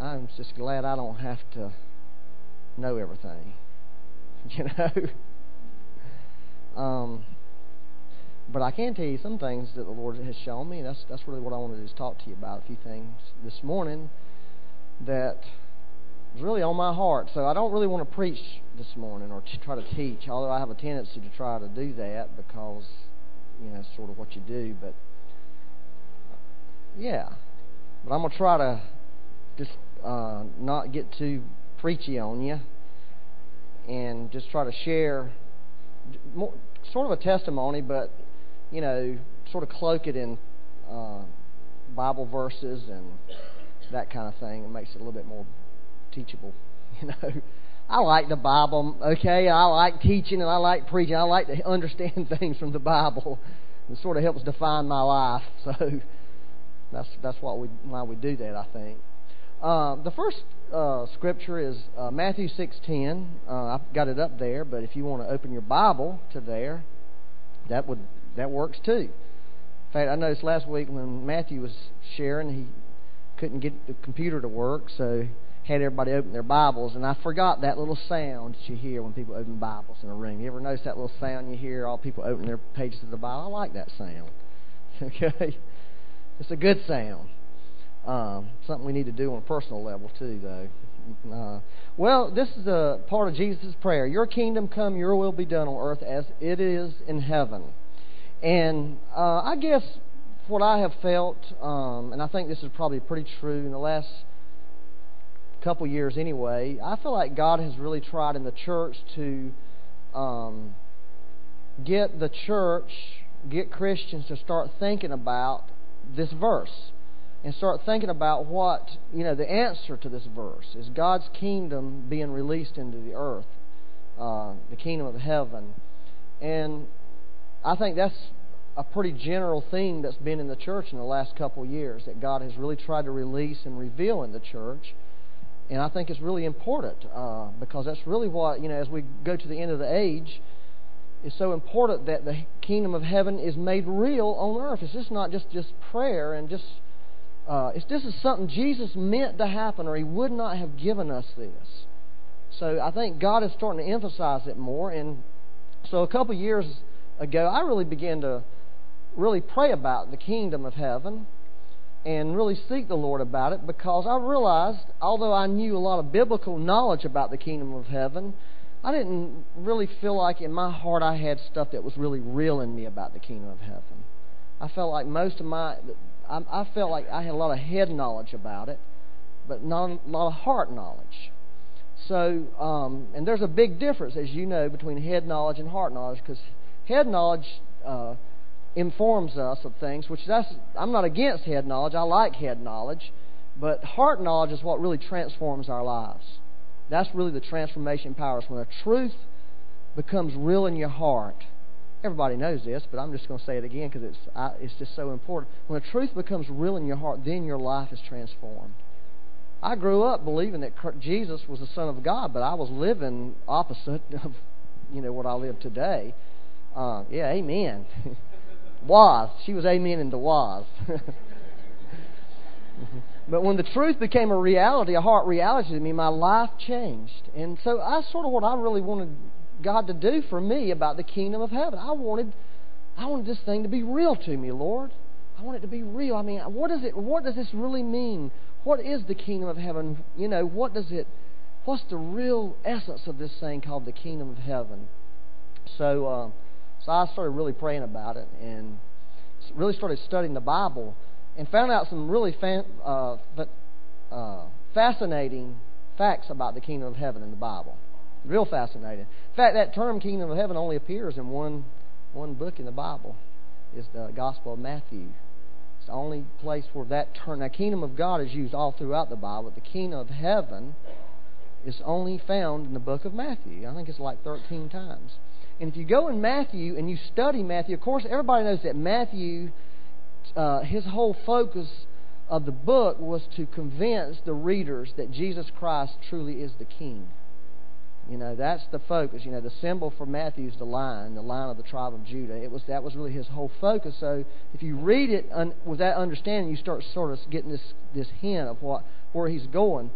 I'm just glad I don't have to know everything, you know. But I can tell you some things that the Lord has shown me. That's really what I wanted to just talk to you about, a few things this morning that was really on my heart. So I don't really want to preach this morning or to try to teach, although I have a tendency to try to do that because, you know, it's sort of what you do. But, yeah. But I'm going to try to just not get too preachy on you and just try to share more, sort of a testimony, but, you know, sort of cloak it in Bible verses and that kind of thing. It makes it a little bit more teachable, you know. I like the Bible, okay? I like teaching and I like preaching. I like to understand things from the Bible. It sort of helps define my life, so that's why we do that, I think. The first scripture is Matthew 6:10. I've got it up there, but if you want to open your Bible to there, that works too. In fact, I noticed last week when Matthew was sharing, he couldn't get the computer to work, so had everybody open their Bibles, and I forgot that little sound that you hear when people open Bibles in a room. You ever notice that little sound you hear, all people opening their pages of the Bible? I like that sound. Okay, it's a good sound. Something we need to do on a personal level too, though. Well, this is a part of Jesus' prayer. Your kingdom come, your will be done on earth as it is in heaven. And I guess what I have felt, and I think this is probably pretty true in the last couple years anyway, I feel like God has really tried in the church to get Christians to start thinking about this verse. And start thinking about what, you know, the answer to this verse is God's kingdom being released into the earth, the kingdom of heaven. And I think that's a pretty general theme that's been in the church in the last couple of years, that God has really tried to release and reveal in the church. And I think it's really important because that's really what, you know, as we go to the end of the age, it's so important that the kingdom of heaven is made real on earth. It's just not just prayer and just... this is something Jesus meant to happen, or He would not have given us this. So I think God is starting to emphasize it more. And so a couple years ago, I really began to really pray about the kingdom of heaven and really seek the Lord about it, because I realized, although I knew a lot of biblical knowledge about the kingdom of heaven, I didn't really feel like in my heart I had stuff that was really real in me about the kingdom of heaven. I felt like I felt like I had a lot of head knowledge about it, but not a lot of heart knowledge. So, and there's a big difference, as you know, between head knowledge and heart knowledge, because head knowledge informs us of things, which I'm not against head knowledge. I like head knowledge, but heart knowledge is what really transforms our lives. That's really the transformation power. It's when a truth becomes real in your heart. Everybody knows this, but I'm just going to say it again because it's just so important. When the truth becomes real in your heart, then your life is transformed. I grew up believing that Jesus was the Son of God, but I was living opposite of, you know, what I live today. Yeah, amen. Was. She was amen into was. But when the truth became a reality, a heart reality to me, my life changed. And so that's sort of what I really wanted God to do for me about the kingdom of heaven. I wanted this thing to be real to me, Lord. I want it to be real. I mean, what does this really mean? What is the kingdom of heaven? You know, what's the real essence of this thing called the kingdom of heaven? So so I started really praying about it and really started studying the Bible and found out some really fascinating facts about the kingdom of heaven in the Bible. Real fascinating. In fact, that term kingdom of heaven only appears in one book in the Bible. It's the Gospel of Matthew. It's the only place where that term... Now, kingdom of God is used all throughout the Bible, but the kingdom of heaven is only found in the book of Matthew. I think it's like 13 times. And if you go in Matthew and you study Matthew, of course, everybody knows that Matthew, his whole focus of the book was to convince the readers that Jesus Christ truly is the King. You know, that's the focus. You know, the symbol for Matthew is the lion of the tribe of Judah. That was really his whole focus. So if you read it with that understanding, you start sort of getting this hint of where he's going.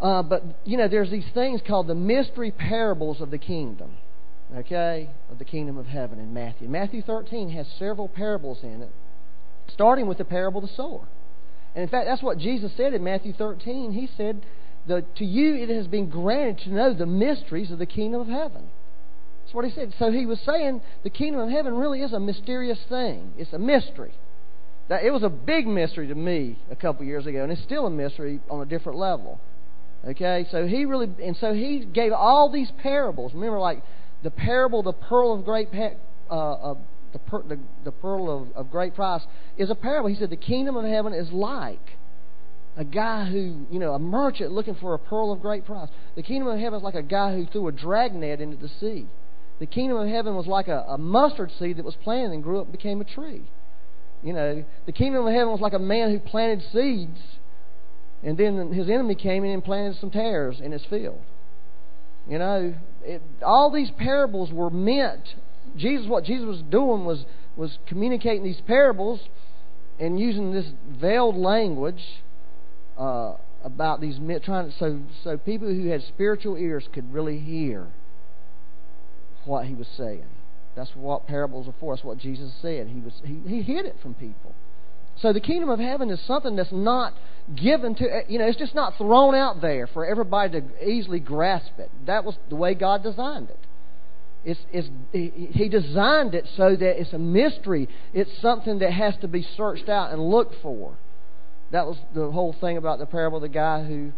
But, you know, there's these things called the mystery parables of the kingdom, okay, of the kingdom of heaven in Matthew. Matthew 13 has several parables in it, starting with the parable of the sower. And in fact, that's what Jesus said in Matthew 13. He said, to you it has been granted to know the mysteries of the kingdom of heaven. That's what he said. So he was saying the kingdom of heaven really is a mysterious thing. It's a mystery. It was a big mystery to me a couple years ago, and it's still a mystery on a different level. Okay, so he gave all these parables. Remember, like the parable, the pearl of great the pearl of great price is a parable. He said the kingdom of heaven is like a guy who, you know, a merchant looking for a pearl of great price. The kingdom of heaven is like a guy who threw a dragnet into the sea. The kingdom of heaven was like a mustard seed that was planted and grew up and became a tree. You know, the kingdom of heaven was like a man who planted seeds, and then his enemy came in and planted some tares in his field. You know, all these parables were meant. What Jesus was doing was communicating these parables and using this veiled language about these so people who had spiritual ears could really hear what he was saying. That's what parables are for. That's what Jesus said. He hid it from people. So the kingdom of heaven is something that's not given to, you know, it's just not thrown out there for everybody to easily grasp it. That was the way God designed it. He designed it so that it's a mystery. It's something that has to be searched out and looked for. That was the whole thing about the parable of the guy who,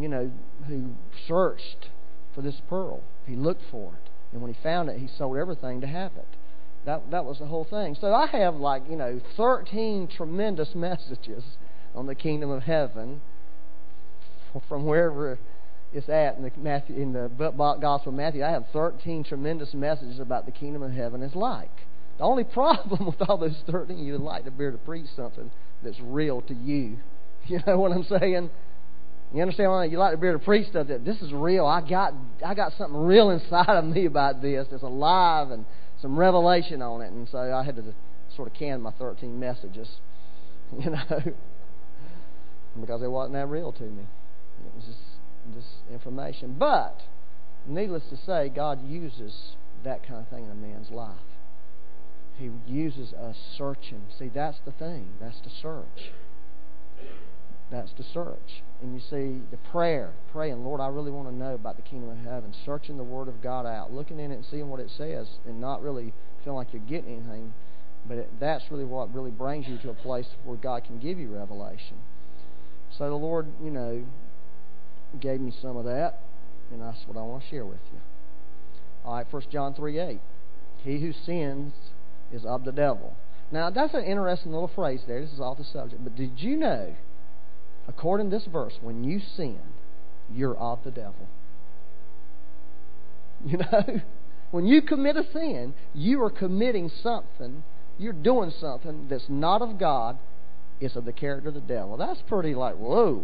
you know, who searched for this pearl. He looked for it. And when he found it, he sold everything to have it. That was the whole thing. So I have 13 tremendous messages on the kingdom of heaven from wherever it's at in the Gospel of Matthew. I have 13 tremendous messages about the kingdom of heaven is like. The only problem with all those 13, you would like to be able to preach something that's real to you. You know what I'm saying? You understand why you like to be able to preach stuff that this is real. I got something real inside of me about this that's alive and some revelation on it, and so I had to sort of can my 13 messages, you know, because it wasn't that real to me. It was just information. But, needless to say, God uses that kind of thing in a man's life. He uses us searching. See, that's the thing. That's the search. That's the search. And you see, the praying, Lord, I really want to know about the kingdom of heaven, searching the Word of God out, looking in it and seeing what it says, and not really feeling like you're getting anything. But that's really what really brings you to a place where God can give you revelation. So the Lord, you know, gave me some of that, and that's what I want to share with you. All right, 1 John 3:8. He who sins is of the devil. Now, that's an interesting little phrase there. This is off the subject. But did you know, according to this verse, when you sin, you're of the devil. You know, when you commit a sin, you are committing something, you're doing something that's not of God, it's of the character of the devil. That's pretty whoa.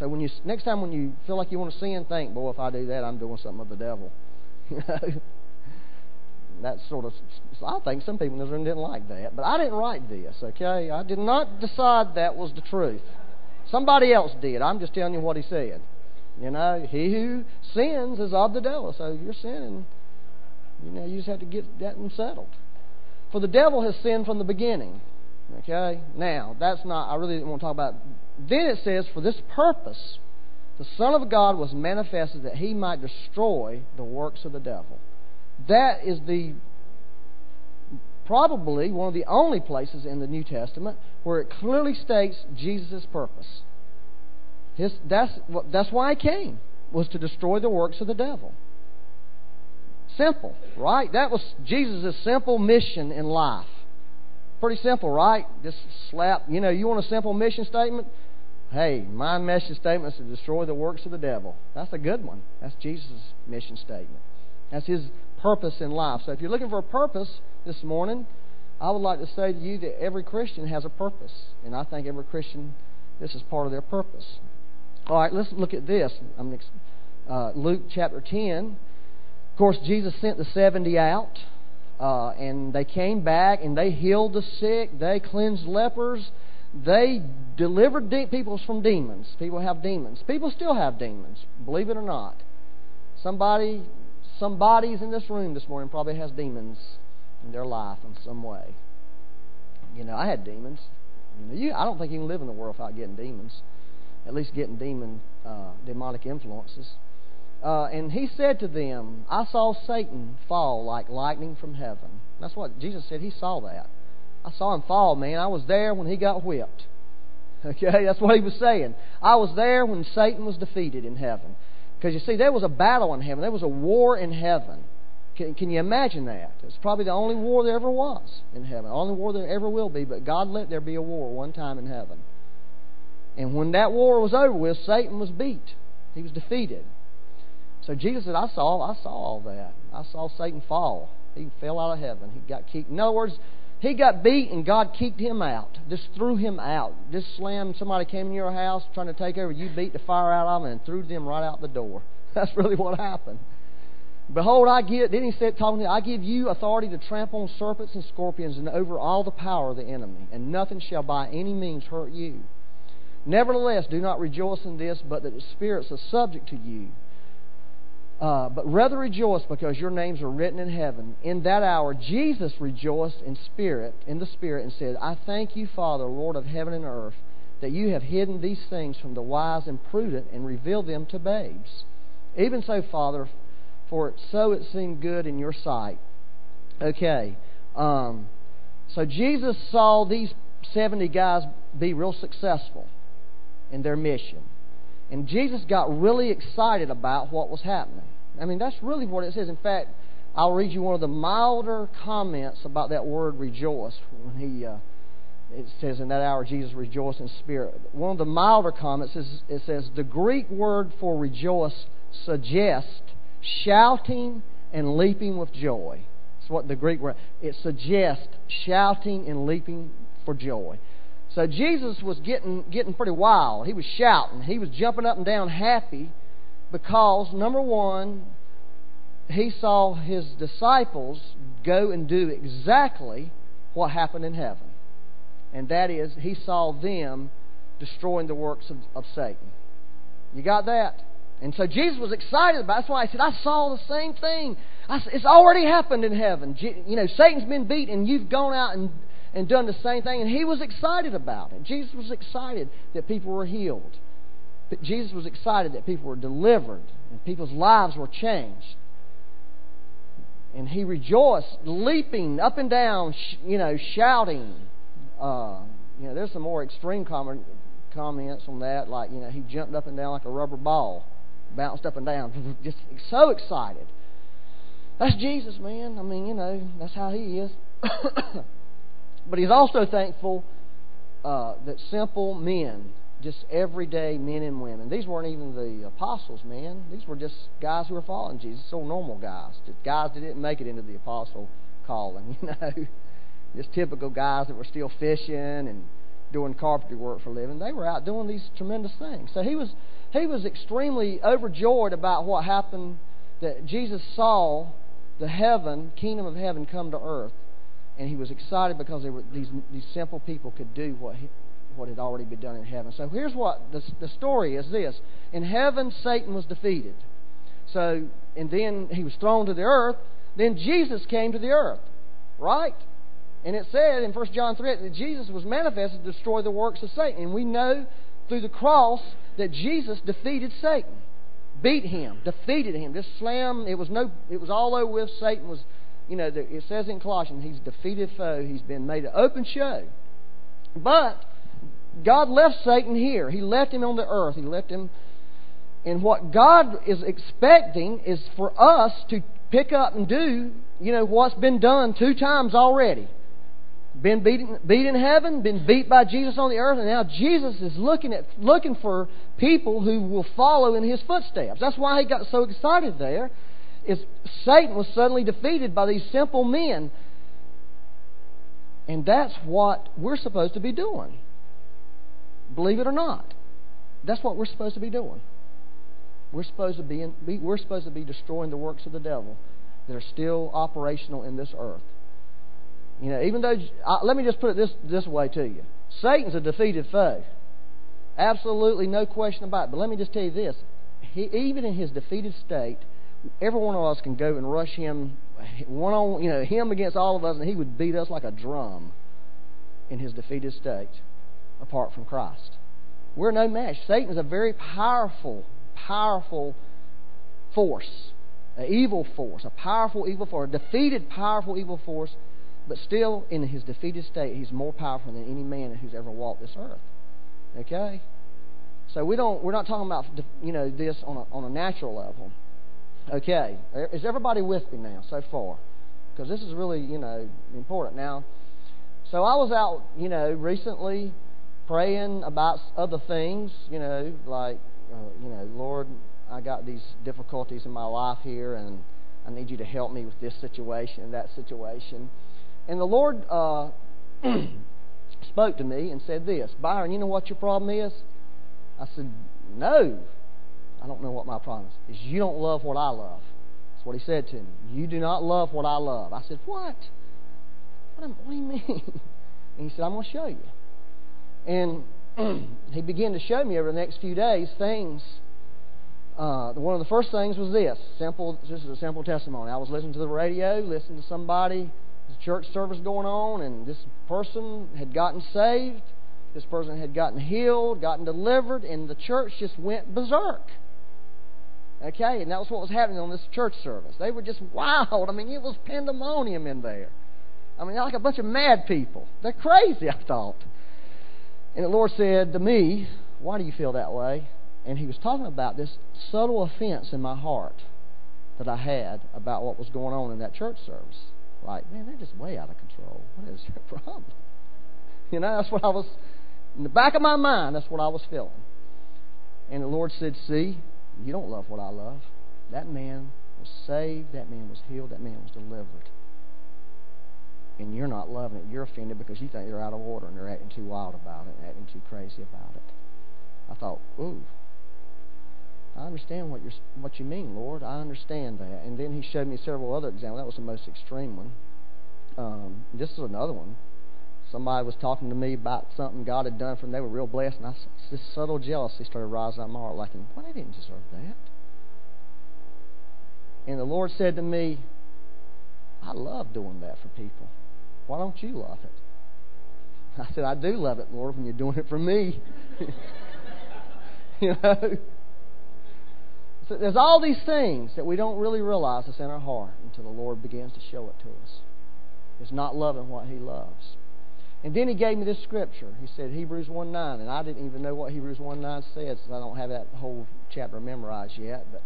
So next time when you feel like you want to sin, think, boy, if I do that, I'm doing something of the devil. You know, that sort of, I think some people in this room didn't like that, but I didn't write this, okay? I did not decide that was the truth. Somebody else did. I'm just telling you what he said. You know, he who sins is of the devil. So you're sinning. You know, you just have to get that one settled. For the devil has sinned from the beginning. Okay? Now, I really didn't want to talk about it. Then it says, for this purpose, the Son of God was manifested that he might destroy the works of the devil. That is probably one of the only places in the New Testament where it clearly states Jesus' purpose. That's why he came, was to destroy the works of the devil. Simple, right? That was Jesus' simple mission in life. Pretty simple, right? Just slap, you know, you want a simple mission statement? Hey, my mission statement is to destroy the works of the devil. That's a good one. That's Jesus' mission statement. That's his purpose in life. So if you're looking for a purpose this morning, I would like to say to you that every Christian has a purpose. And I think every Christian, this is part of their purpose. All right, let's look at this. I'm Luke chapter 10. Of course, Jesus sent the 70 out, and they came back and they healed the sick, they cleansed lepers, they delivered people from demons. People have demons. People still have demons, believe it or not. Somebody's in this room this morning probably has demons in their life in some way. You know, I had demons. I don't think you can live in the world without getting demons. At least getting demonic influences. And he said to them, I saw Satan fall like lightning from heaven. That's what Jesus said. He saw that. I saw him fall, man. I was there when he got whipped. Okay, that's what he was saying. I was there when Satan was defeated in heaven. Because you see, there was a battle in heaven. There was a war in heaven. Can you imagine that? It's probably the only war there ever was in heaven. The only war there ever will be. But God let there be a war one time in heaven. And when that war was over with, Satan was beat. He was defeated. So Jesus said, I saw all that. I saw Satan fall. He fell out of heaven. He got kicked. In other words, he got beat and God kicked him out. Just threw him out. Just slammed. Somebody came in your house trying to take over. You beat the fire out of him and threw them right out the door. That's really what happened. Behold, then he said, talking to them, I give you authority to trample on serpents and scorpions and over all the power of the enemy, and nothing shall by any means hurt you. Nevertheless, do not rejoice in this, but that the spirits are subject to you. But rather rejoice because your names are written in heaven. In that hour, Jesus rejoiced in the Spirit and said, I thank you, Father, Lord of heaven and earth, that you have hidden these things from the wise and prudent and revealed them to babes. Even so, Father, for so it seemed good in your sight. Okay. So Jesus saw these 70 guys be real successful in their mission. And Jesus got really excited about what was happening. I mean, that's really what it says. In fact, I'll read you one of the milder comments about that word rejoice. When it says, in that hour Jesus rejoiced in spirit. One of the milder comments is, it says, the Greek word for rejoice suggests shouting and leaping with joy. That's what the Greek word, it suggests shouting and leaping for joy. So Jesus was getting pretty wild. He was shouting. He was jumping up and down happy because, number one, he saw his disciples go and do exactly what happened in heaven. And that is, he saw them destroying the works of Satan. You got that? And so Jesus was excited about it. That's why he said, I saw the same thing. It's already happened in heaven. Satan's been beat and you've gone out and done the same thing. And he was excited about it. Jesus was excited that people were healed. But Jesus was excited that people were delivered and people's lives were changed. And he rejoiced, leaping up and down, shouting. There's some more extreme comments on that, like, he jumped up and down like a rubber ball, bounced up and down, just so excited. That's Jesus, man. I mean, that's how he is. But he's also thankful that simple men, just everyday men and women, these weren't even the apostles, man. These were just guys who were following Jesus, so normal guys. Just guys that didn't make it into the apostle calling, Just typical guys that were still fishing and doing carpentry work for a living. They were out doing these tremendous things. So he was extremely overjoyed about what happened, that Jesus saw the kingdom of heaven come to earth. And he was excited because they were, these simple people could do what had already been done in heaven. So here's what the story is this. In heaven, Satan was defeated. So, and then he was thrown to the earth. Then Jesus came to the earth. Right? And it said in 1 John 3 that Jesus was manifested to destroy the works of Satan. And we know through the cross that Jesus defeated Satan. Beat him. Defeated him. Just slammed. It was all over with. Satan was... it says in Colossians, he's a defeated foe. He's been made an open show. But God left Satan here. He left him on the earth. He left him. And what God is expecting is for us to pick up and do, what's been done 2 times already. Been beat in heaven, been beat by Jesus on the earth, and now Jesus is looking for people who will follow in his footsteps. That's why he got so excited there. Satan was suddenly defeated by these simple men. And that's what we're supposed to be doing. Believe it or not. That's what we're supposed to be doing. We're supposed to be destroying the works of the devil that are still operational in this earth. You know, even though, let me just put it this way to you. Satan's a defeated foe. Absolutely no question about it. But let me just tell you this. Even in his defeated state, every one of us can go and rush him one on, him against all of us, and he would beat us like a drum in his defeated state apart from Christ. We're no match. Satan is a very powerful force, a defeated, powerful evil force, but still in his defeated state, he's more powerful than any man who's ever walked this earth. Okay? So we're not talking about this on a natural level. Okay, is everybody with me now so far? Because this is really important now. So I was out recently praying about other things, Lord, I got these difficulties in my life here, and I need you to help me with this situation and that situation. And the Lord spoke to me and said this, Byron, you know what your problem is? I said, no, I don't know what my problem is. You don't love what I love. That's what he said to me. You do not love what I love. I said, what? What do you mean? And he said, I'm going to show you. And he began to show me over the next few days things. One of the first things was this. This is a simple testimony. I was listening to the radio, listening to somebody, there's a church service going on, and this person had gotten saved. This person had gotten healed, gotten delivered, and the church just went berserk. Okay, and that was what was happening on this church service. They were just wild. I mean, it was pandemonium in there. I mean, like a bunch of mad people. They're crazy, I thought. And the Lord said to me, why do you feel that way? And he was talking about this subtle offense in my heart that I had about what was going on in that church service. Like, man, they're just way out of control. What is their problem? That's what I was... In the back of my mind, that's what I was feeling. And the Lord said, see, you don't love what I love. That man was saved, that man was healed, that man was delivered. And you're not loving it. You're offended because you think they're out of order and they're acting too wild about it, acting too crazy about it. I thought, ooh, I understand what you mean, Lord. I understand that. And then he showed me several other examples. That was the most extreme one. This is another one. Somebody was talking to me about something God had done for them. They were real blessed. And this subtle jealousy started rising up in my heart. Like, well, they didn't deserve that. And the Lord said to me, I love doing that for people. Why don't you love it? I said, I do love it, Lord, when you're doing it for me. So there's all these things that we don't really realize that's in our heart until the Lord begins to show it to us. It's not loving what He loves. And then he gave me this scripture. He said, Hebrews 1:9. And I didn't even know what Hebrews 1:9 said, since I don't have that whole chapter memorized yet. But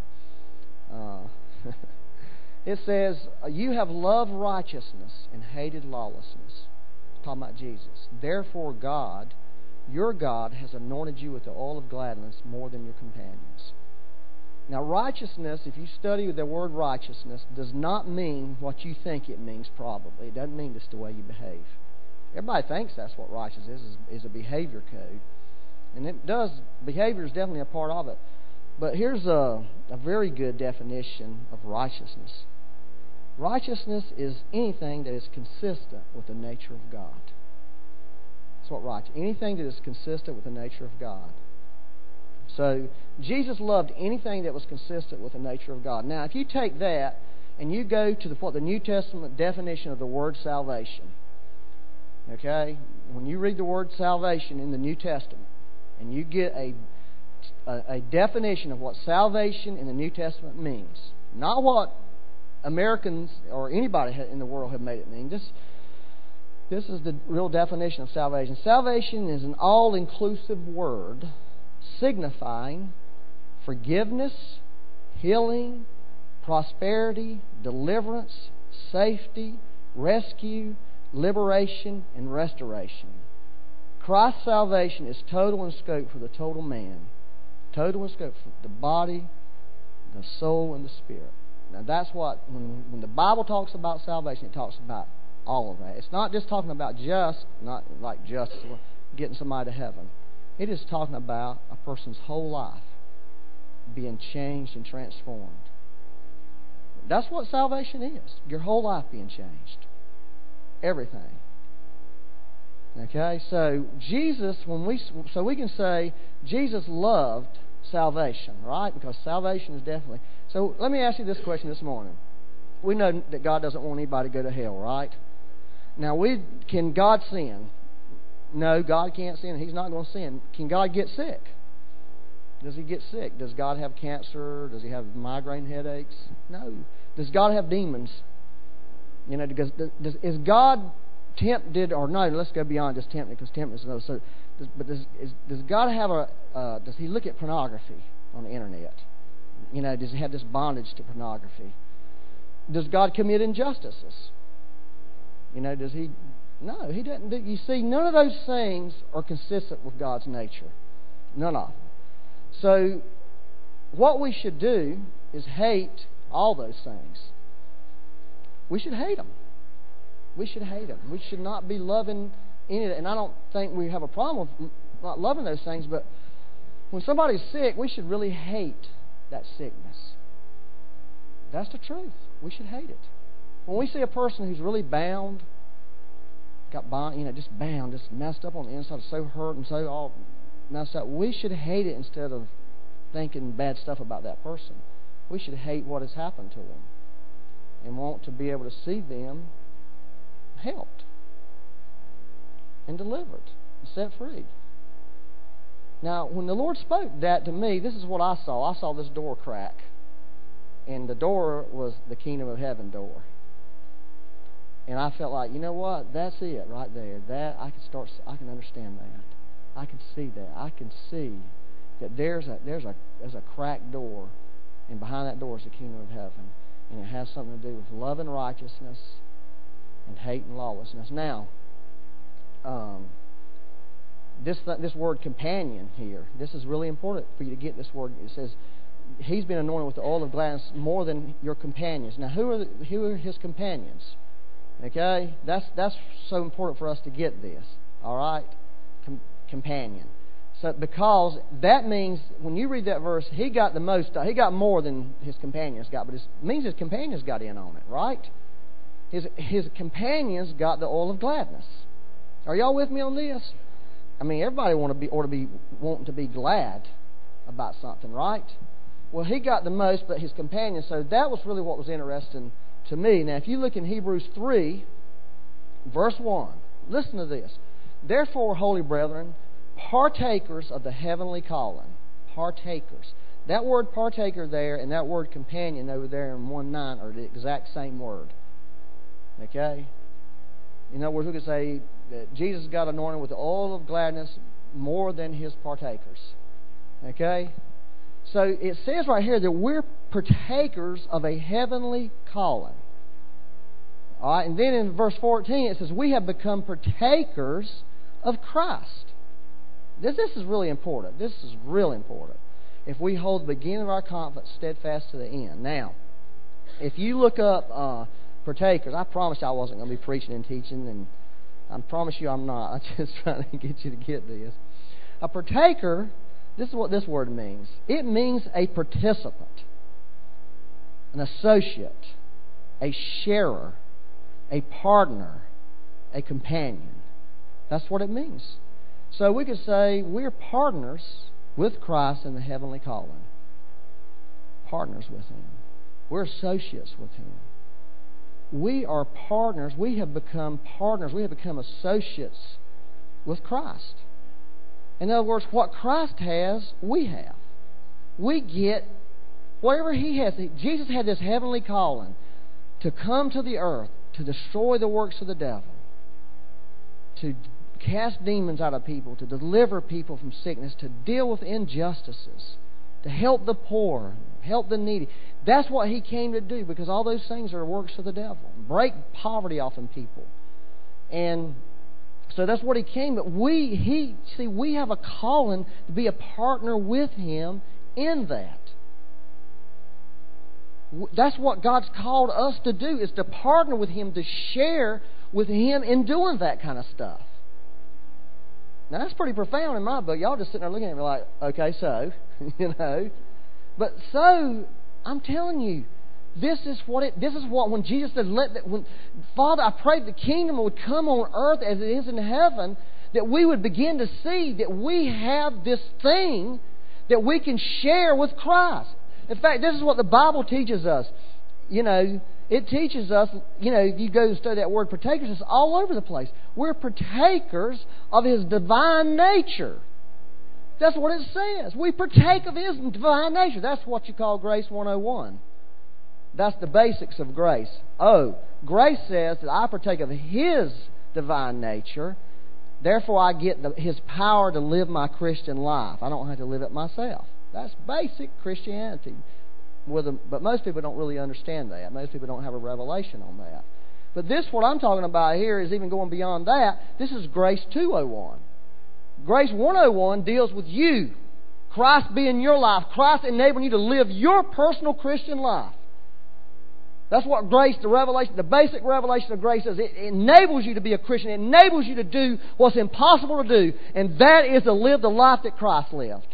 it says, you have loved righteousness and hated lawlessness. It's talking about Jesus. Therefore God, your God, has anointed you with the oil of gladness more than your companions. Now righteousness, if you study the word righteousness, does not mean what you think it means probably. It doesn't mean just the way you behave. Everybody thinks that's what righteousness is a behavior code. And it does, behavior is definitely a part of it. But here's a very good definition of righteousness. Righteousness is anything that is consistent with the nature of God. That's what righteousness is. Anything that is consistent with the nature of God. So, Jesus loved anything that was consistent with the nature of God. Now, if you take that and you go to the New Testament definition of the word salvation... Okay, when you read the word salvation in the New Testament, and you get a definition of what salvation in the New Testament means, not what Americans or anybody in the world have made it mean. This is the real definition of salvation. Salvation is an all-inclusive word signifying forgiveness, healing, prosperity, deliverance, safety, rescue, liberation, and restoration. Christ's salvation is total in scope for the total man. Total in scope for the body, the soul, and the spirit. Now that's what, when the Bible talks about salvation, it talks about all of that. It's not just talking about not getting somebody to heaven. It is talking about a person's whole life. being changed and transformed. That's what salvation is. Your whole life being changed. Everything. Okay, so Jesus, we can say Jesus loved salvation, right? Because salvation is definitely... So let me ask you this question this morning. We know that God doesn't want anybody to go to hell, right? Now, can God sin? No, God can't sin. He's not going to sin. Can God get sick? Does he get sick? Does God have cancer? Does he have migraine headaches? No. Does God have demons? You know, is God tempted or no? Let's go beyond just tempted, because tempted is another. So, does God have does he look at pornography on the internet? You know, does he have this bondage to pornography? Does God commit injustices? You know, does he? No, he doesn't. You see, none of those things are consistent with God's nature. None of them. So, what we should do is hate all those things. We should hate them. We should hate them. We should not be loving any of it. And I don't think we have a problem with not loving those things, but when somebody's sick, we should really hate that sickness. That's the truth. We should hate it. When we see a person who's really bound, just bound, just messed up on the inside, so hurt and so all... Now, so we should hate it instead of thinking bad stuff about that person. We should hate what has happened to them and want to be able to see them helped and delivered and set free. Now, when the Lord spoke that to me, this is what I saw. I saw this door crack, and the door was the Kingdom of Heaven door. And I felt like, you know what? That's it right there. That I can understand that. I can see that. I can see that there's a cracked door, and behind that door is the Kingdom of Heaven, and it has something to do with love and righteousness and hate and lawlessness. Now, this word companion here, this is really important for you to get this word. It says, he's been anointed with the oil of gladness more than your companions. Now, who are his companions? Okay? That's so important for us to get this. All right? Companion. So, because that means when you read that verse, he got the most, he got more than his companions got, but it means his companions got in on it, right? His companions got the oil of gladness. Are y'all with me on this? I mean, everybody ought to be wanting to be glad about something, right? Well, he got the most, but his companions, so that was really what was interesting to me. Now, if you look in Hebrews 3, verse 1, listen to this. Therefore, holy brethren, partakers of the heavenly calling. Partakers. That word partaker there and that word companion over there in 1:9 are the exact same word. Okay? In other words, we could say that Jesus got anointed with the oil of gladness more than his partakers. Okay? So it says right here that we're partakers of a heavenly calling. All right, and then in verse 14 it says, we have become partakers of Christ. This is really important. This is real important. If we hold the beginning of our confidence steadfast to the end. Now, if you look up partakers, I promised I wasn't going to be preaching and teaching, and I promise you I'm not. I'm just trying to get you to get this. A partaker, this is what this word means. It means a participant, an associate, a sharer, a partner, a companion. That's what it means. So we could say we're partners with Christ in the heavenly calling. Partners with Him. We're associates with Him. We are partners. We have become partners. We have become associates with Christ. In other words, what Christ has, we have. We get whatever He has. Jesus had this heavenly calling to come to the earth, to destroy the works of the devil, to cast demons out of people, to deliver people from sickness, to deal with injustices, to help the poor, help the needy. That's what He came to do, because all those things are works of the devil. Break poverty off in people. And so that's what He came. But we have a calling to be a partner with Him in that. That's what God's called us to do, is to partner with Him, to share with Him in doing that kind of stuff. Now, that's pretty profound in my book. Y'all just sitting there looking at me like, okay, so, you know. But so, I'm telling you, this is what when Jesus said, Father, I prayed the kingdom would come on earth as it is in heaven, that we would begin to see that we have this thing that we can share with Christ. In fact, this is what the Bible teaches us. You know, it teaches us, you know, if you go and study that word partakers, it's all over the place. We're partakers of His divine nature. That's what it says. We partake of His divine nature. That's what you call Grace 101. That's the basics of grace. Oh, grace says that I partake of His divine nature, therefore I get His power to live my Christian life. I don't have to live it myself. That's basic Christianity. But most people don't really understand that. Most people don't have a revelation on that. But this, what I'm talking about here, is even going beyond that. This is Grace 201. Grace 101 deals with you. Christ being your life. Christ enabling you to live your personal Christian life. That's what grace, the basic revelation of grace is. It enables you to be a Christian. It enables you to do what's impossible to do. And that is to live the life that Christ lived.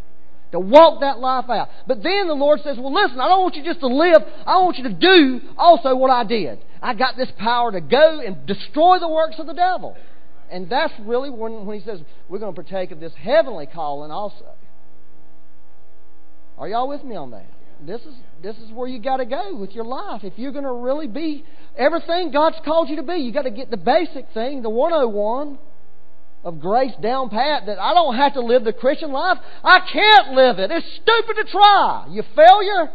To walk that life out. But then the Lord says, well, listen, I don't want you just to live. I want you to do also what I did. I got this power to go and destroy the works of the devil. And that's really when He says, we're going to partake of this heavenly calling also. Are y'all with me on that? This is where you got to go with your life. If you're going to really be everything God's called you to be, you got to get the basic thing, the 101. Of grace down pat, that I don't have to live the Christian life. I can't live it. It's stupid to try. You failure?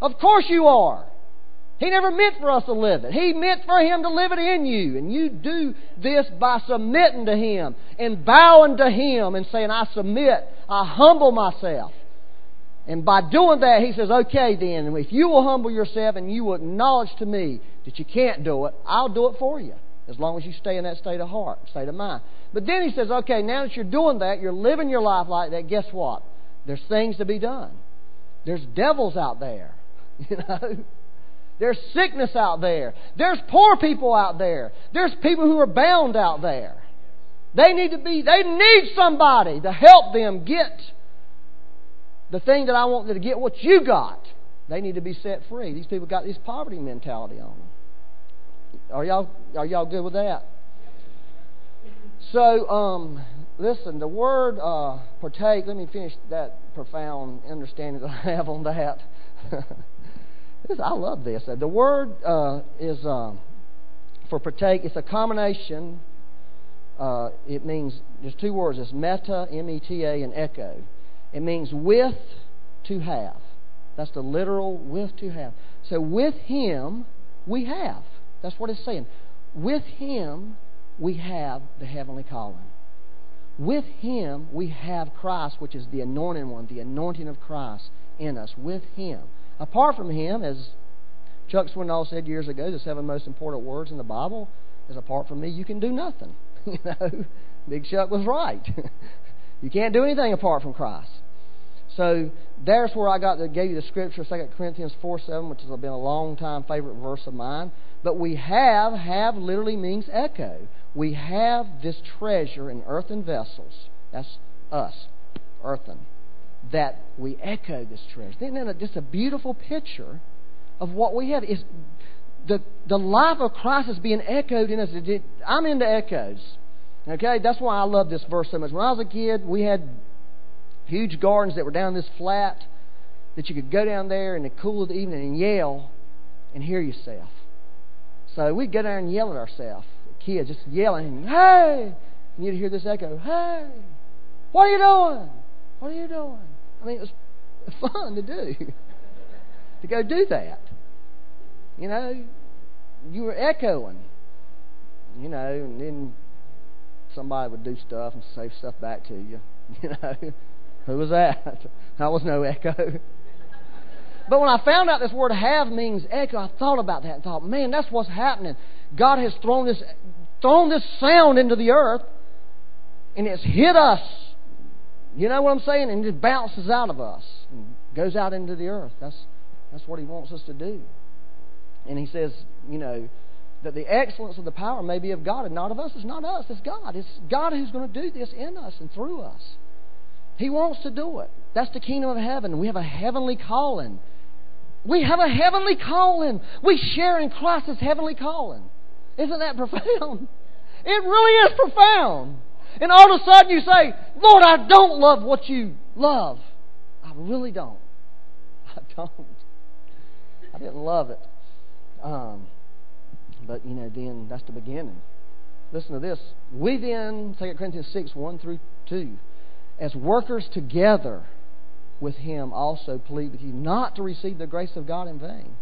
Of course you are. He never meant for us to live it. He meant for Him to live it in you. And you do this by submitting to Him and bowing to Him and saying, I submit. I humble myself. And by doing that, He says, okay then, if you will humble yourself and you will acknowledge to me that you can't do it, I'll do it for you. As long as you stay in that state of heart, state of mind. But then He says, okay, now that you're doing that, you're living your life like that, guess what? There's things to be done. There's devils out there. You know? There's sickness out there. There's poor people out there. There's people who are bound out there. They need somebody to help them get the thing that I want them to get, what you got. They need to be set free. These people got this poverty mentality on them. Are y'all good with that? So, listen, the word partake, let me finish that profound understanding that I have on that. I love this. The word is for partake. It's a combination. It means, there's two words. It's meta, M-E-T-A, and echo. It means with, to have. That's the literal with, to have. So with Him, we have. That's what it's saying. With Him, we have the heavenly calling. With Him, we have Christ, which is the anointed one, the anointing of Christ in us. With Him. Apart from Him, as Chuck Swindoll said years ago, the 7 most important words in the Bible is, apart from me, you can do nothing. You know, Big Chuck was right. You can't do anything apart from Christ. So there's where I gave you the scripture, 2 Corinthians 4:7, which has been a long time favorite verse of mine. But we have literally means echo. We have this treasure in earthen vessels. That's us, earthen. That we echo this treasure. Isn't that just a beautiful picture of what we have? It's the life of Christ is being echoed in us. I'm into echoes. Okay, that's why I love this verse so much. When I was a kid, we had huge gardens that were down this flat that you could go down there in the cool of the evening and yell and hear yourself. So we'd go down and yell at ourselves, kids, just yelling, hey! And you'd hear this echo, hey! What are you doing? What are you doing? I mean, it was fun to do, to go do that. You know, you were echoing, you know, and then somebody would do stuff and say stuff back to you, you know. Who was that? That was no echo. But when I found out this word have means echo, I thought about that and thought, man, that's what's happening. God has thrown this sound into the earth, and it's hit us. You know what I'm saying? And it bounces out of us and goes out into the earth. That's what He wants us to do. And He says, you know, that the excellence of the power may be of God and not of us. It's not us, it's God. It's God who's going to do this in us and through us. He wants to do it. That's the kingdom of heaven. We have a heavenly calling. We have a heavenly calling. We share in Christ's heavenly calling. Isn't that profound? It really is profound. And all of a sudden you say, Lord, I don't love what you love. I really don't. I didn't love it. But, you know, then that's the beginning. Listen to this. We then, 2 Corinthians 6, 1 through 2, as workers together with him also plead with you not to receive the grace of God in vain.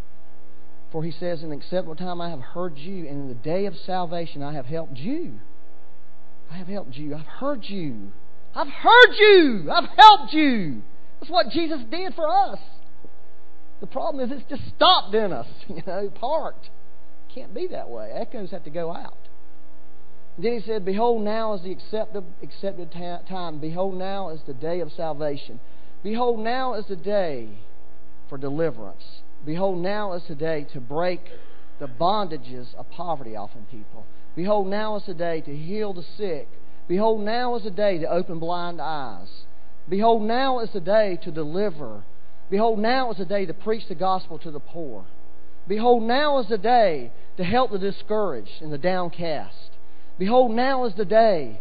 For he says, in the acceptable time I have heard you, and in the day of salvation I have helped you. I have helped you. I've heard you. I've heard you. I've helped you. That's what Jesus did for us. The problem is it's just stopped in us, you know, parked. Can't be that way. Echoes have to go out. Then he said, behold, now is the accepted time. Behold, now is the day of salvation. Behold, now is the day for deliverance. Behold, now is the day to break the bondages of poverty off in people. Behold, now is the day to heal the sick. Behold, now is the day to open blind eyes. Behold, now is the day to deliver. Behold, now is the day to preach the gospel to the poor. Behold, now is the day to help the discouraged and the downcast. Behold, now is the day,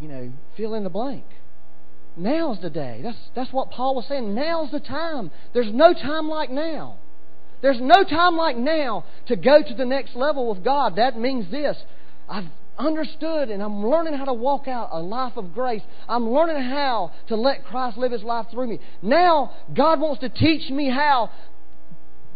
you know, fill in the blank. Now's the day. That's what Paul was saying. Now's the time. There's no time like now. There's no time like now to go to the next level with God. That means this. I've understood and I'm learning how to walk out a life of grace. I'm learning how to let Christ live His life through me. Now, God wants to teach me how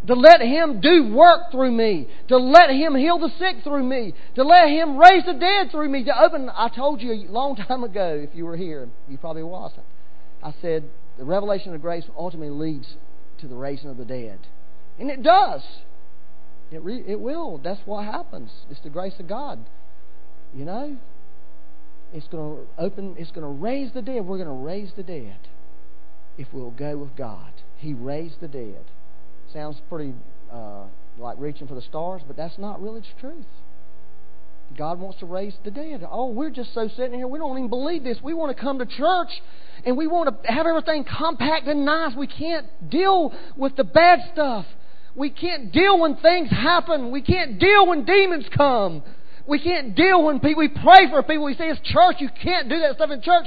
to let Him do work through me, to let Him heal the sick through me, to let Him raise the dead through me, to open... I told you a long time ago, if you were here, you probably wasn't, I said the revelation of grace ultimately leads to the raising of the dead. And it does. It will. That's what happens. It's the grace of God. You know? It's going to open... It's going to raise the dead. We're going to raise the dead if we'll go with God. He raised the dead. Sounds pretty like reaching for the stars, but that's not really the truth. God wants to raise the dead. Oh, we're just so sitting here, we don't even believe this. We want to come to church and we want to have everything compact and nice. We can't deal with the bad stuff. We can't deal when things happen. We can't deal when demons come. We can't deal when people... We pray for people. We say, it's church. You can't do that stuff in church.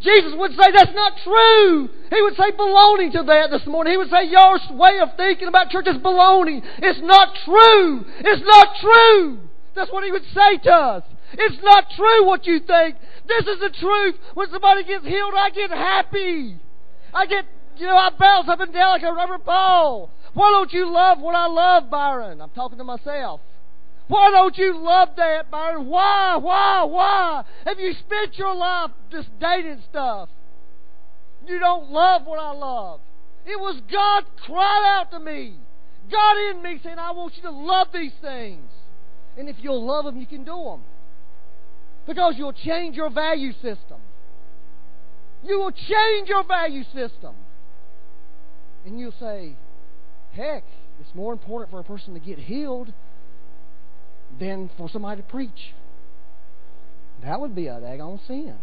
Jesus would say, that's not true. He would say, baloney to that this morning. He would say, your way of thinking about church is baloney. It's not true. It's not true. That's what He would say to us. It's not true what you think. This is the truth. When somebody gets healed, I get happy. I get, you know, I bounce up and down like a rubber ball. Why don't you love what I love, Byron? I'm talking to myself. Why don't you love that, Byron? Why? Have you spent your life just dating stuff? You don't love what I love. It was God cried out to me. God in me saying, I want you to love these things. And if you'll love them, you can do them. Because you'll change your value system. You will change your value system. And you'll say, heck, it's more important for a person to get healed than for somebody to preach. That would be a daggone sin.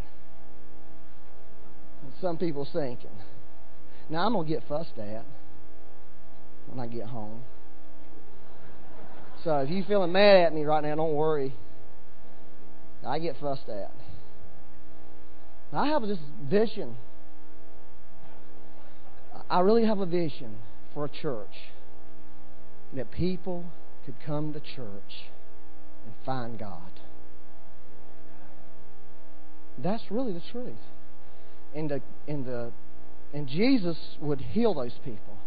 Some people's thinking. Now, I'm going to get fussed at when I get home. So if you're feeling mad at me right now, don't worry. I get fussed at. I have this vision. I really have a vision for a church that people could come to church and find God. That's really the truth. And Jesus would heal those people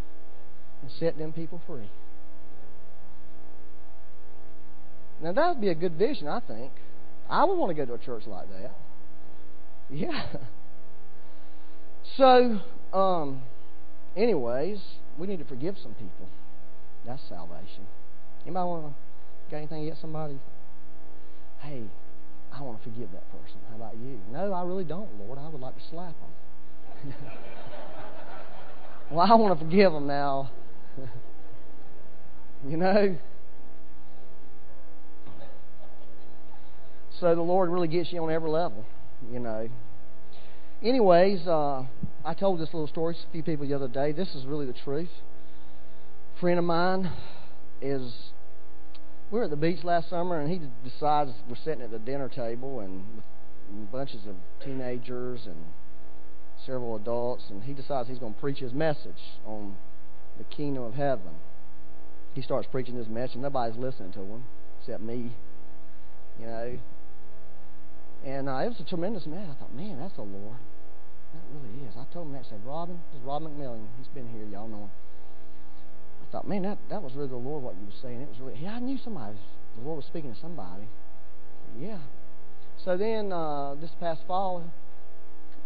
and set them people free. Now that would be a good vision, I think. I would want to go to a church like that. Yeah. So, anyways, we need to forgive some people. That's salvation. Anybody want to got anything against somebody? Hey, I want to forgive that person. How about you? No, I really don't, Lord. I would like to slap them. Well, I want to forgive them now. You know? So the Lord really gets you on every level, you know. Anyways, I told this little story to a few people the other day. This is really the truth. A friend of mine is... We were at the beach last summer, and he decides we're sitting at the dinner table and with bunches of teenagers and several adults, and he decides he's going to preach his message on the Kingdom of Heaven. He starts preaching his message, and nobody's listening to him except me, you know. And it was a tremendous message. I thought, man, that's the Lord. That really is. I told him that. I said, Robin, this is Robin McMillan. He's been here. Y'all know him. I thought, man, that was really the Lord, what you were saying. It was really, I knew somebody, the Lord was speaking to somebody. Yeah. So then, this past fall,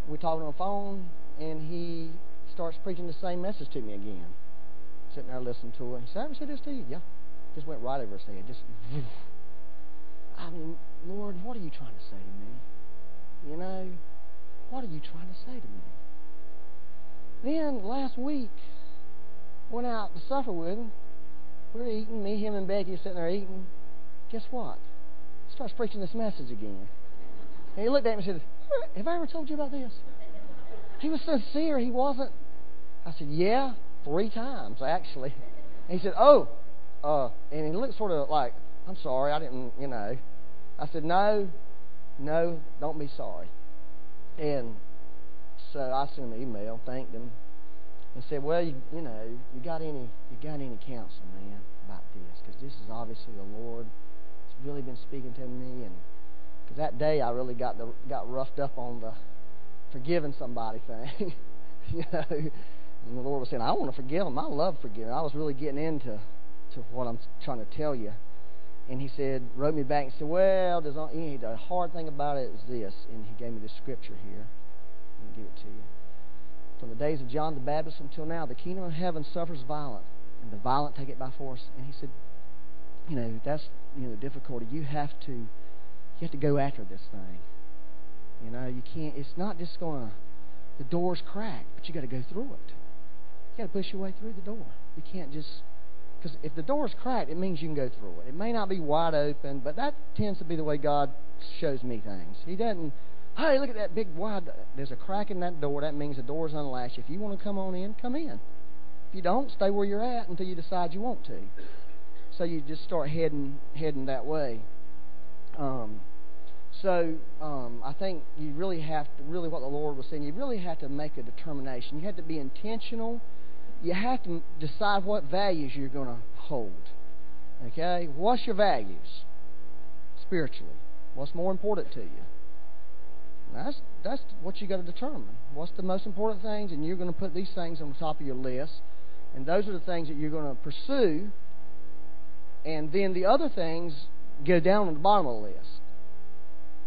we're talking on the phone, and he starts preaching the same message to me again. Sitting there listening to it. He said, I ever said this to you? Yeah. Just went right over his head. Just, I mean, Lord, what are you trying to say to me? You know, what are you trying to say to me? Then, last week, went out to supper with him. We're eating. Me, him, and Becky sitting there eating. Guess what? He starts preaching this message again. And he looked at me and said, have I ever told you about this? He was sincere. He wasn't. I said, yeah, 3 times, actually. And he said, and he looked sort of like, I'm sorry, I didn't, you know. I said, no, don't be sorry. And so I sent him an email, thanked him, and said, well, you got any counsel, man, about this? Because this is obviously the Lord. It's really been speaking to me. And because that day I really got roughed up on the forgiving somebody thing. You know, and the Lord was saying, I want to forgive them. I love forgiving. I was really getting into what I'm trying to tell you. And he said, wrote me back and said, well, the hard thing about it is this. And he gave me this scripture here. I'm going to give it to you. From the days of John the Baptist until now, the kingdom of heaven suffers violence, and the violent take it by force. And he said, that's the difficulty. You have to go after this thing. You can't. It's not just going to. The door's cracked, but you got to go through it. You got to push your way through the door. You can't just, because if the door's cracked, it means you can go through it. It may not be wide open, but that tends to be the way God shows me things. He doesn't. Hey, look at that big wide. There's a crack in that door. That means the door's unlatched. If you want to come on in, come in. If you don't, stay where you're at until you decide you want to. So you just start heading that way. I think you really have to, really what the Lord was saying, you really have to make a determination. You have to be intentional. You have to decide what values you're going to hold. Okay? What's your values spiritually? What's more important to you? That's what you got to determine. What's the most important things, and you're going to put these things on the top of your list, and those are the things that you're going to pursue, and then the other things go down on the bottom of the list.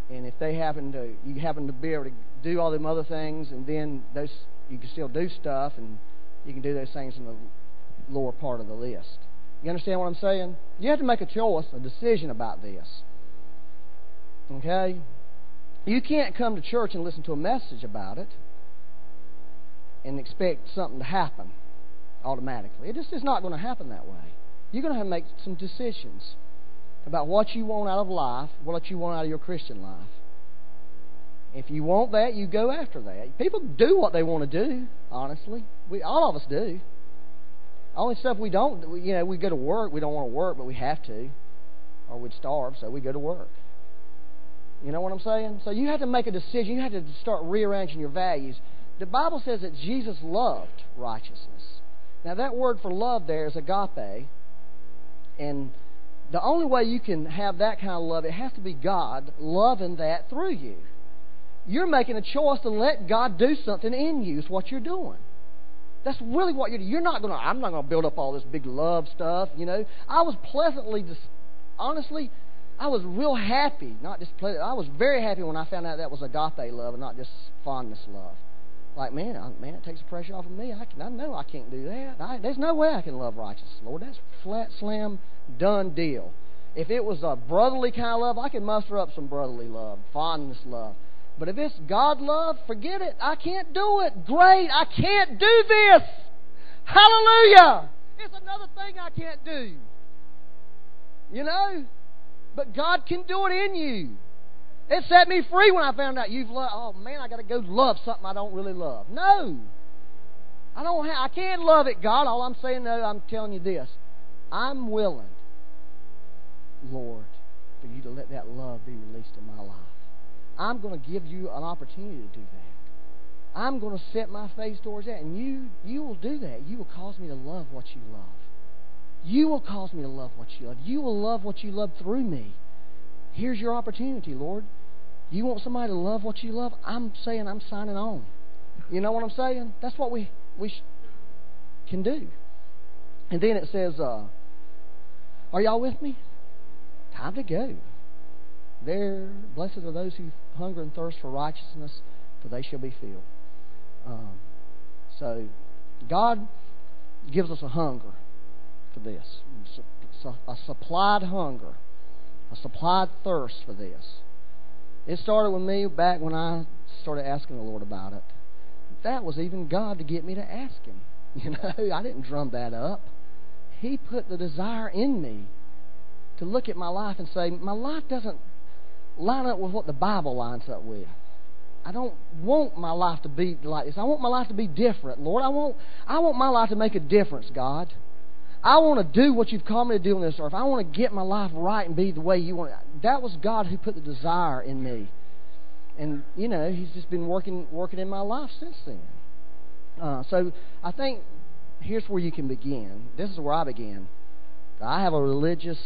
And if you happen to be able to do all them other things, and then those you can still do stuff, and you can do those things in the lower part of the list. You understand what I'm saying? You have to make a choice, a decision about this. Okay? You can't come to church and listen to a message about it and expect something to happen automatically. It just is not going to happen that way. You're going to have to make some decisions about what you want out of life, what you want out of your Christian life. If you want that, you go after that. People do what they want to do, honestly. All of us do. Only stuff we don't, we go to work. We don't want to work, but we have to, or we'd starve, so we go to work. You know what I'm saying? So you have to make a decision. You have to start rearranging your values. The Bible says that Jesus loved righteousness. Now, that word for love there is agape. And the only way you can have that kind of love, it has to be God loving that through you. You're making a choice to let God do something in you is what you're doing. That's really what you're doing. I'm not going to build up all this big love stuff, I was honestly, I was real happy, not just pleasant. I was very happy when I found out that was agape love and not just fondness love. Like, man, it takes the pressure off of me. I know I can't do that. There's no way I can love righteousness, Lord. That's flat, slam, done deal. If it was a brotherly kind of love, I could muster up some brotherly love, fondness love. But if it's God love, forget it. I can't do it. Great, I can't do this. Hallelujah. It's another thing I can't do. But God can do it in you. It set me free when I found out you've loved. Oh man, I got to go love something I don't really love. No, I don't. I can't love it, God. All I'm saying, though, I'm telling you this: I'm willing, Lord, for you to let that love be released in my life. I'm going to give you an opportunity to do that. I'm going to set my face towards that, and you will do that. You will cause me to love what you love. You will cause me to love what you love. You will love what you love through me. Here's your opportunity, Lord. You want somebody to love what you love? I'm saying I'm signing on. You know what I'm saying? That's what we can do. And then it says, are y'all with me? Time to go. There, blessed are those who hunger and thirst for righteousness, for they shall be filled. So God gives us a hunger for this, a supplied hunger, a supplied thirst for this. It started with me back when I started asking the Lord about it. That was even God to get me to ask Him. You know, I didn't drum that up. He put the desire in me to look at my life and say, my life doesn't line up with what the Bible lines up with. I don't want my life to be like this. I want my life to be different, Lord. I want my life to make a difference, God. I want to do what you've called me to do on this earth. I want to get my life right and be the way you want it. That was God who put the desire in me. And, you know, He's just been working in my life since then. So I think here's where you can begin. This is where I began. I have a religious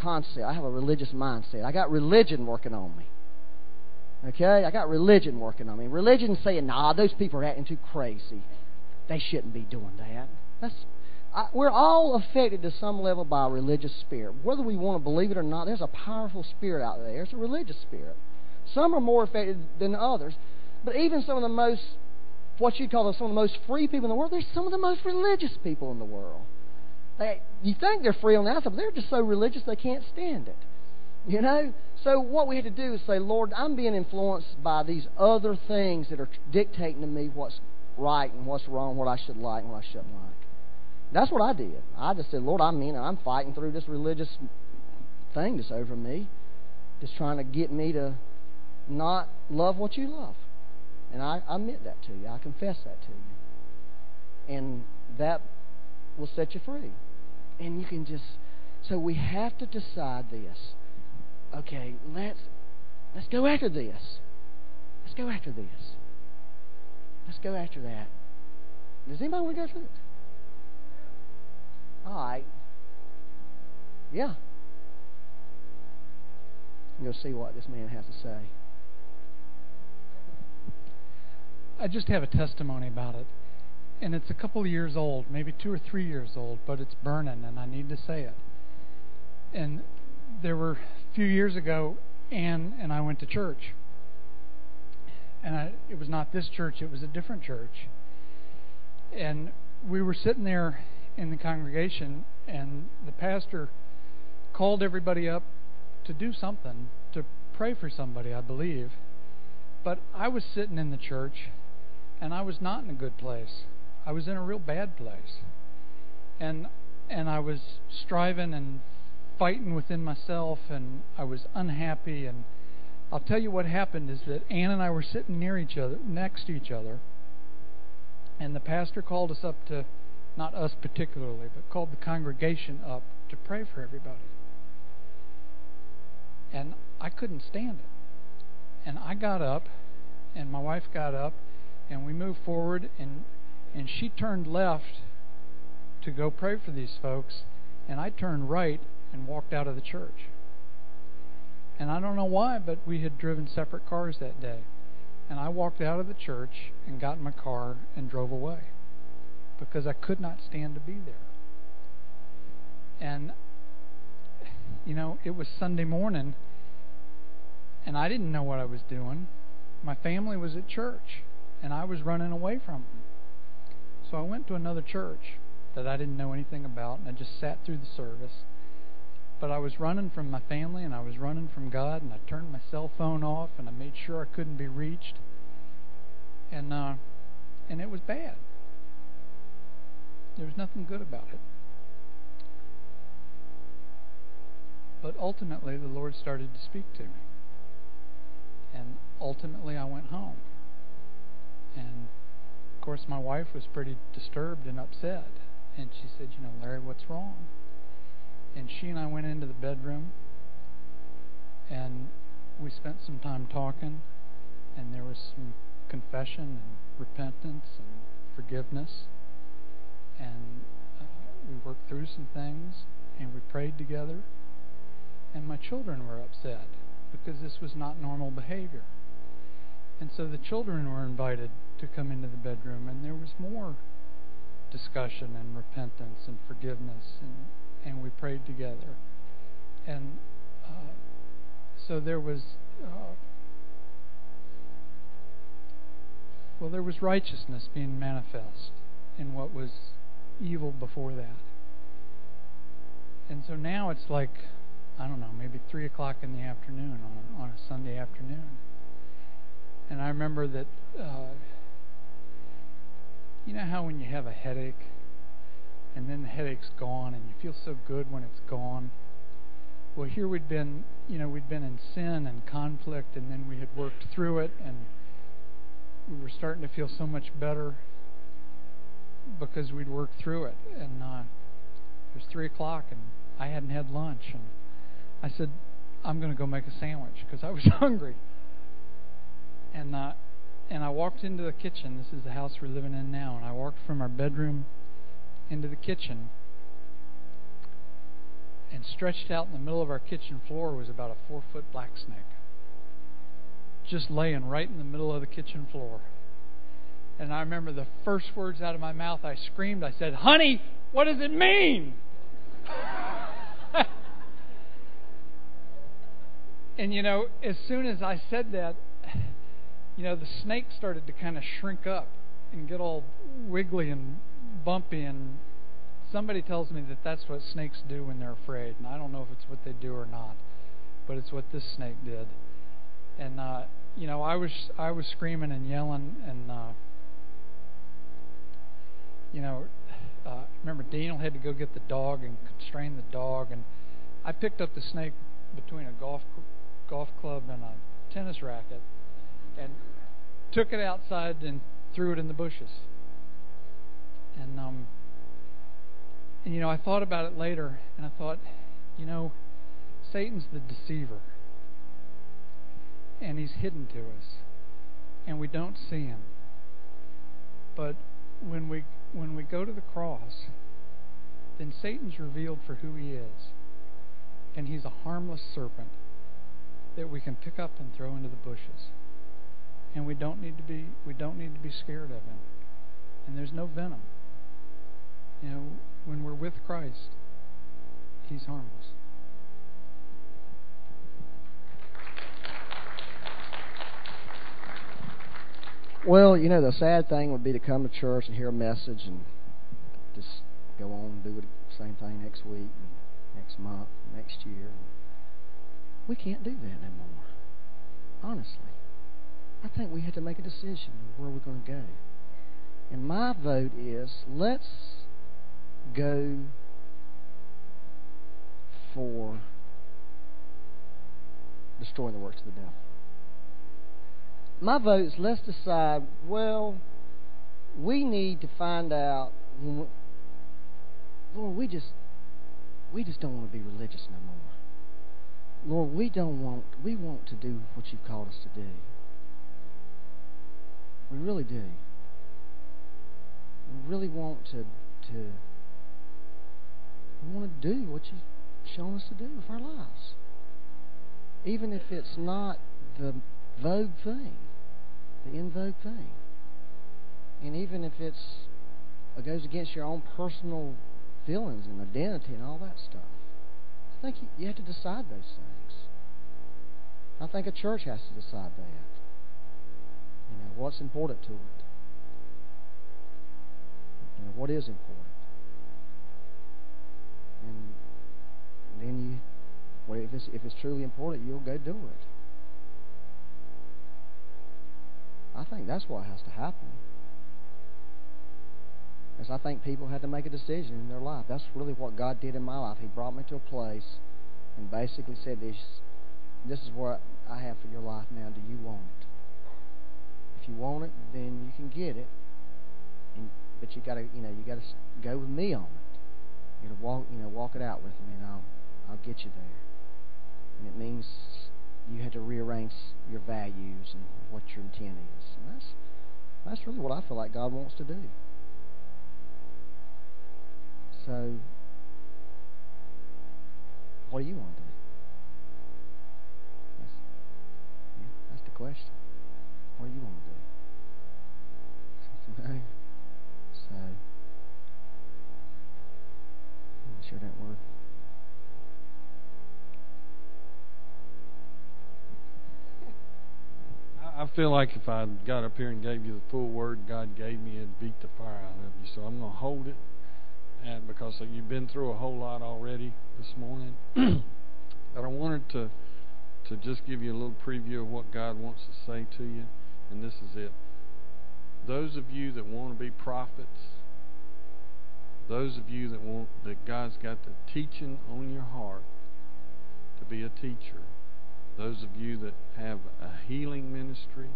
concept. I have a religious mindset. I got religion working on me. Okay? I got religion working on me. Religion's saying, nah, those people are acting too crazy. They shouldn't be doing that. We're all affected to some level by a religious spirit. Whether we want to believe it or not, there's a powerful spirit out there. It's a religious spirit. Some are more affected than others. But even some of the most, what you call some of the most free people in the world, they're some of the most religious people in the world. You think they're free on the outside, but they're just so religious they can't stand it. You know? So what we had to do is say, Lord, I'm being influenced by these other things that are dictating to me what's right and what's wrong, what I should like and what I shouldn't like. That's what I did. I just said, Lord, I'm fighting through this religious thing that's over me, just trying to get me to not love what you love. And I admit that to you. I confess that to you. And that will set you free. And you can just... So we have to decide this. Okay, let's go after this. Let's go after this. Let's go after that. Does anybody want to go after it? All right. Yeah. I'm going to see what this man has to say. I just have a testimony about it. And it's a couple of years old, maybe 2 or 3 years old, but it's burning and I need to say it. And there were a few years ago, Ann and I went to church. And it was not this church, it was a different church. And we were sitting there in the congregation, and the pastor called everybody up to do something, to pray for somebody, I believe. But I was sitting in the church, and I was not in a good place. I was in a real bad place. And I was striving and fighting within myself, and I was unhappy. And I'll tell you what happened is that Ann and I were sitting next to each other, and the pastor called us up to... not us particularly, but called the congregation up to pray for everybody. And I couldn't stand it. And I got up, and my wife got up, and we moved forward, and she turned left to go pray for these folks, and I turned right and walked out of the church. And I don't know why, but we had driven separate cars that day. And I walked out of the church and got in my car and drove away, because I could not stand to be there. And, you know, it was Sunday morning, and I didn't know what I was doing. My family was at church, and I was running away from them. So I went to another church that I didn't know anything about, and I just sat through the service. But I was running from my family, and I was running from God, and I turned my cell phone off, and I made sure I couldn't be reached. And it was bad. There was nothing good about it. But ultimately, the Lord started to speak to me. And ultimately, I went home. And, of course, my wife was pretty disturbed and upset. And she said, you know, Larry, what's wrong? And she and I went into the bedroom, and we spent some time talking, and there was some confession and repentance and forgiveness, and we worked through some things, and we prayed together, and my children were upset because this was not normal behavior. And so the children were invited to come into the bedroom, and there was more discussion and repentance and forgiveness, and we prayed together. And so there was there was righteousness being manifest in what was evil before that. And so now it's like, I don't know, maybe 3 o'clock in the afternoon on a Sunday afternoon. And I remember that, you know how when you have a headache and then the headache's gone and you feel so good when it's gone? Well, here we'd been in sin and conflict, and then we had worked through it, and we were starting to feel so much better because we'd worked through it. And it was 3 o'clock, and I hadn't had lunch, and I said, I'm going to go make a sandwich because I was hungry. And I walked into the kitchen. This is the house we're living in now, and I walked from our bedroom into the kitchen, and stretched out in the middle of our kitchen floor was about a 4-foot black snake, just laying right in the middle of the kitchen floor. And I remember the first words out of my mouth, I screamed, I said, "Honey, what does it mean?" And you know, as soon as I said that, you know, the snake started to kind of shrink up and get all wiggly and bumpy. And somebody tells me that that's what snakes do when they're afraid, and I don't know if it's what they do or not, but it's what this snake did. And you know, I was screaming and yelling, and remember Daniel had to go get the dog and constrain the dog, and I picked up the snake between a golf club and a tennis racket, and took it outside and threw it in the bushes. And and, you know, I thought about it later, and I thought, you know, Satan's the deceiver. And he's hidden to us. And we don't see him. But when we go to the cross, then Satan's revealed for who he is. And he's a harmless serpent that we can pick up and throw into the bushes. And we don't need to be scared of him. And there's no venom. You know, when we're with Christ, he's harmless. Well, you know, the sad thing would be to come to church and hear a message and just go on and do the same thing next week, and next month, and next year. We can't do that anymore. Honestly. I think we had to make a decision of where we're going to go. And my vote is, let's go for destroying the works of the devil. My vote is, let's decide, well, we need to find out, Lord, we just don't want to be religious no more. Lord, we want to do what you've called us to do. We really do. We really want to do what you've shown us to do with our lives. Even if it's not the vogue thing, the in vogue thing. And even if it goes against your own personal feelings and identity and all that stuff. I think you have to decide those things. I think a church has to decide that. You know, what's important to it? You know, what is important? And then if it's truly important, you'll go do it. I think that's what has to happen. Because I think people had to make a decision in their life. That's really what God did in my life. He brought me to a place and basically said, this is where I have for your life now, do you want it? If you want it, then you can get it. But you gotta go with me on it. You gotta walk it out with me, and I'll get you there. And it means you had to rearrange your values and what your intent is. And that's really what I feel like God wants to do. So, what do you want to do? That's the question. What do you want to do? No. So, I'm sure that worked. I feel like if I got up here and gave you the full word God gave me, it'd beat the fire out of you. So I'm going to hold it, and because you've been through a whole lot already this morning. But I wanted to just give you a little preview of what God wants to say to you, and this is it. Those of you that want to be prophets, those of you that God's got the teaching on your heart to be a teacher, those of you that have a healing ministry,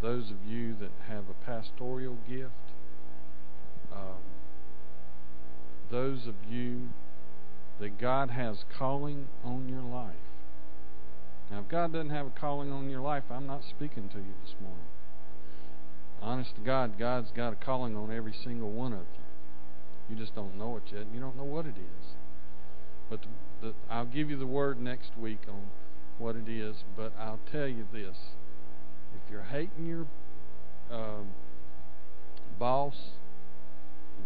those of you that have a pastoral gift, those of you that God has calling on your life. Now, if God doesn't have a calling on your life, I'm not speaking to you this morning. Honest to God, God's got a calling on every single one of you. You just don't know it yet. You don't know what it is. But I'll give you the word next week on what it is, but I'll tell you this. If you're hating your boss,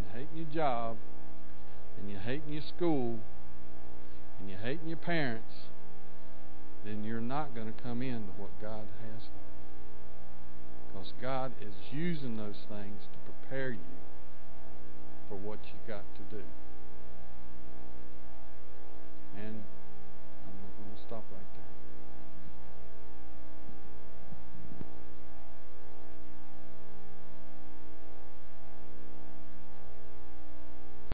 and hating your job, and you're hating your school, and you're hating your parents, then you're not going to come into what God has for you. Because God is using those things to prepare you for what you got to do.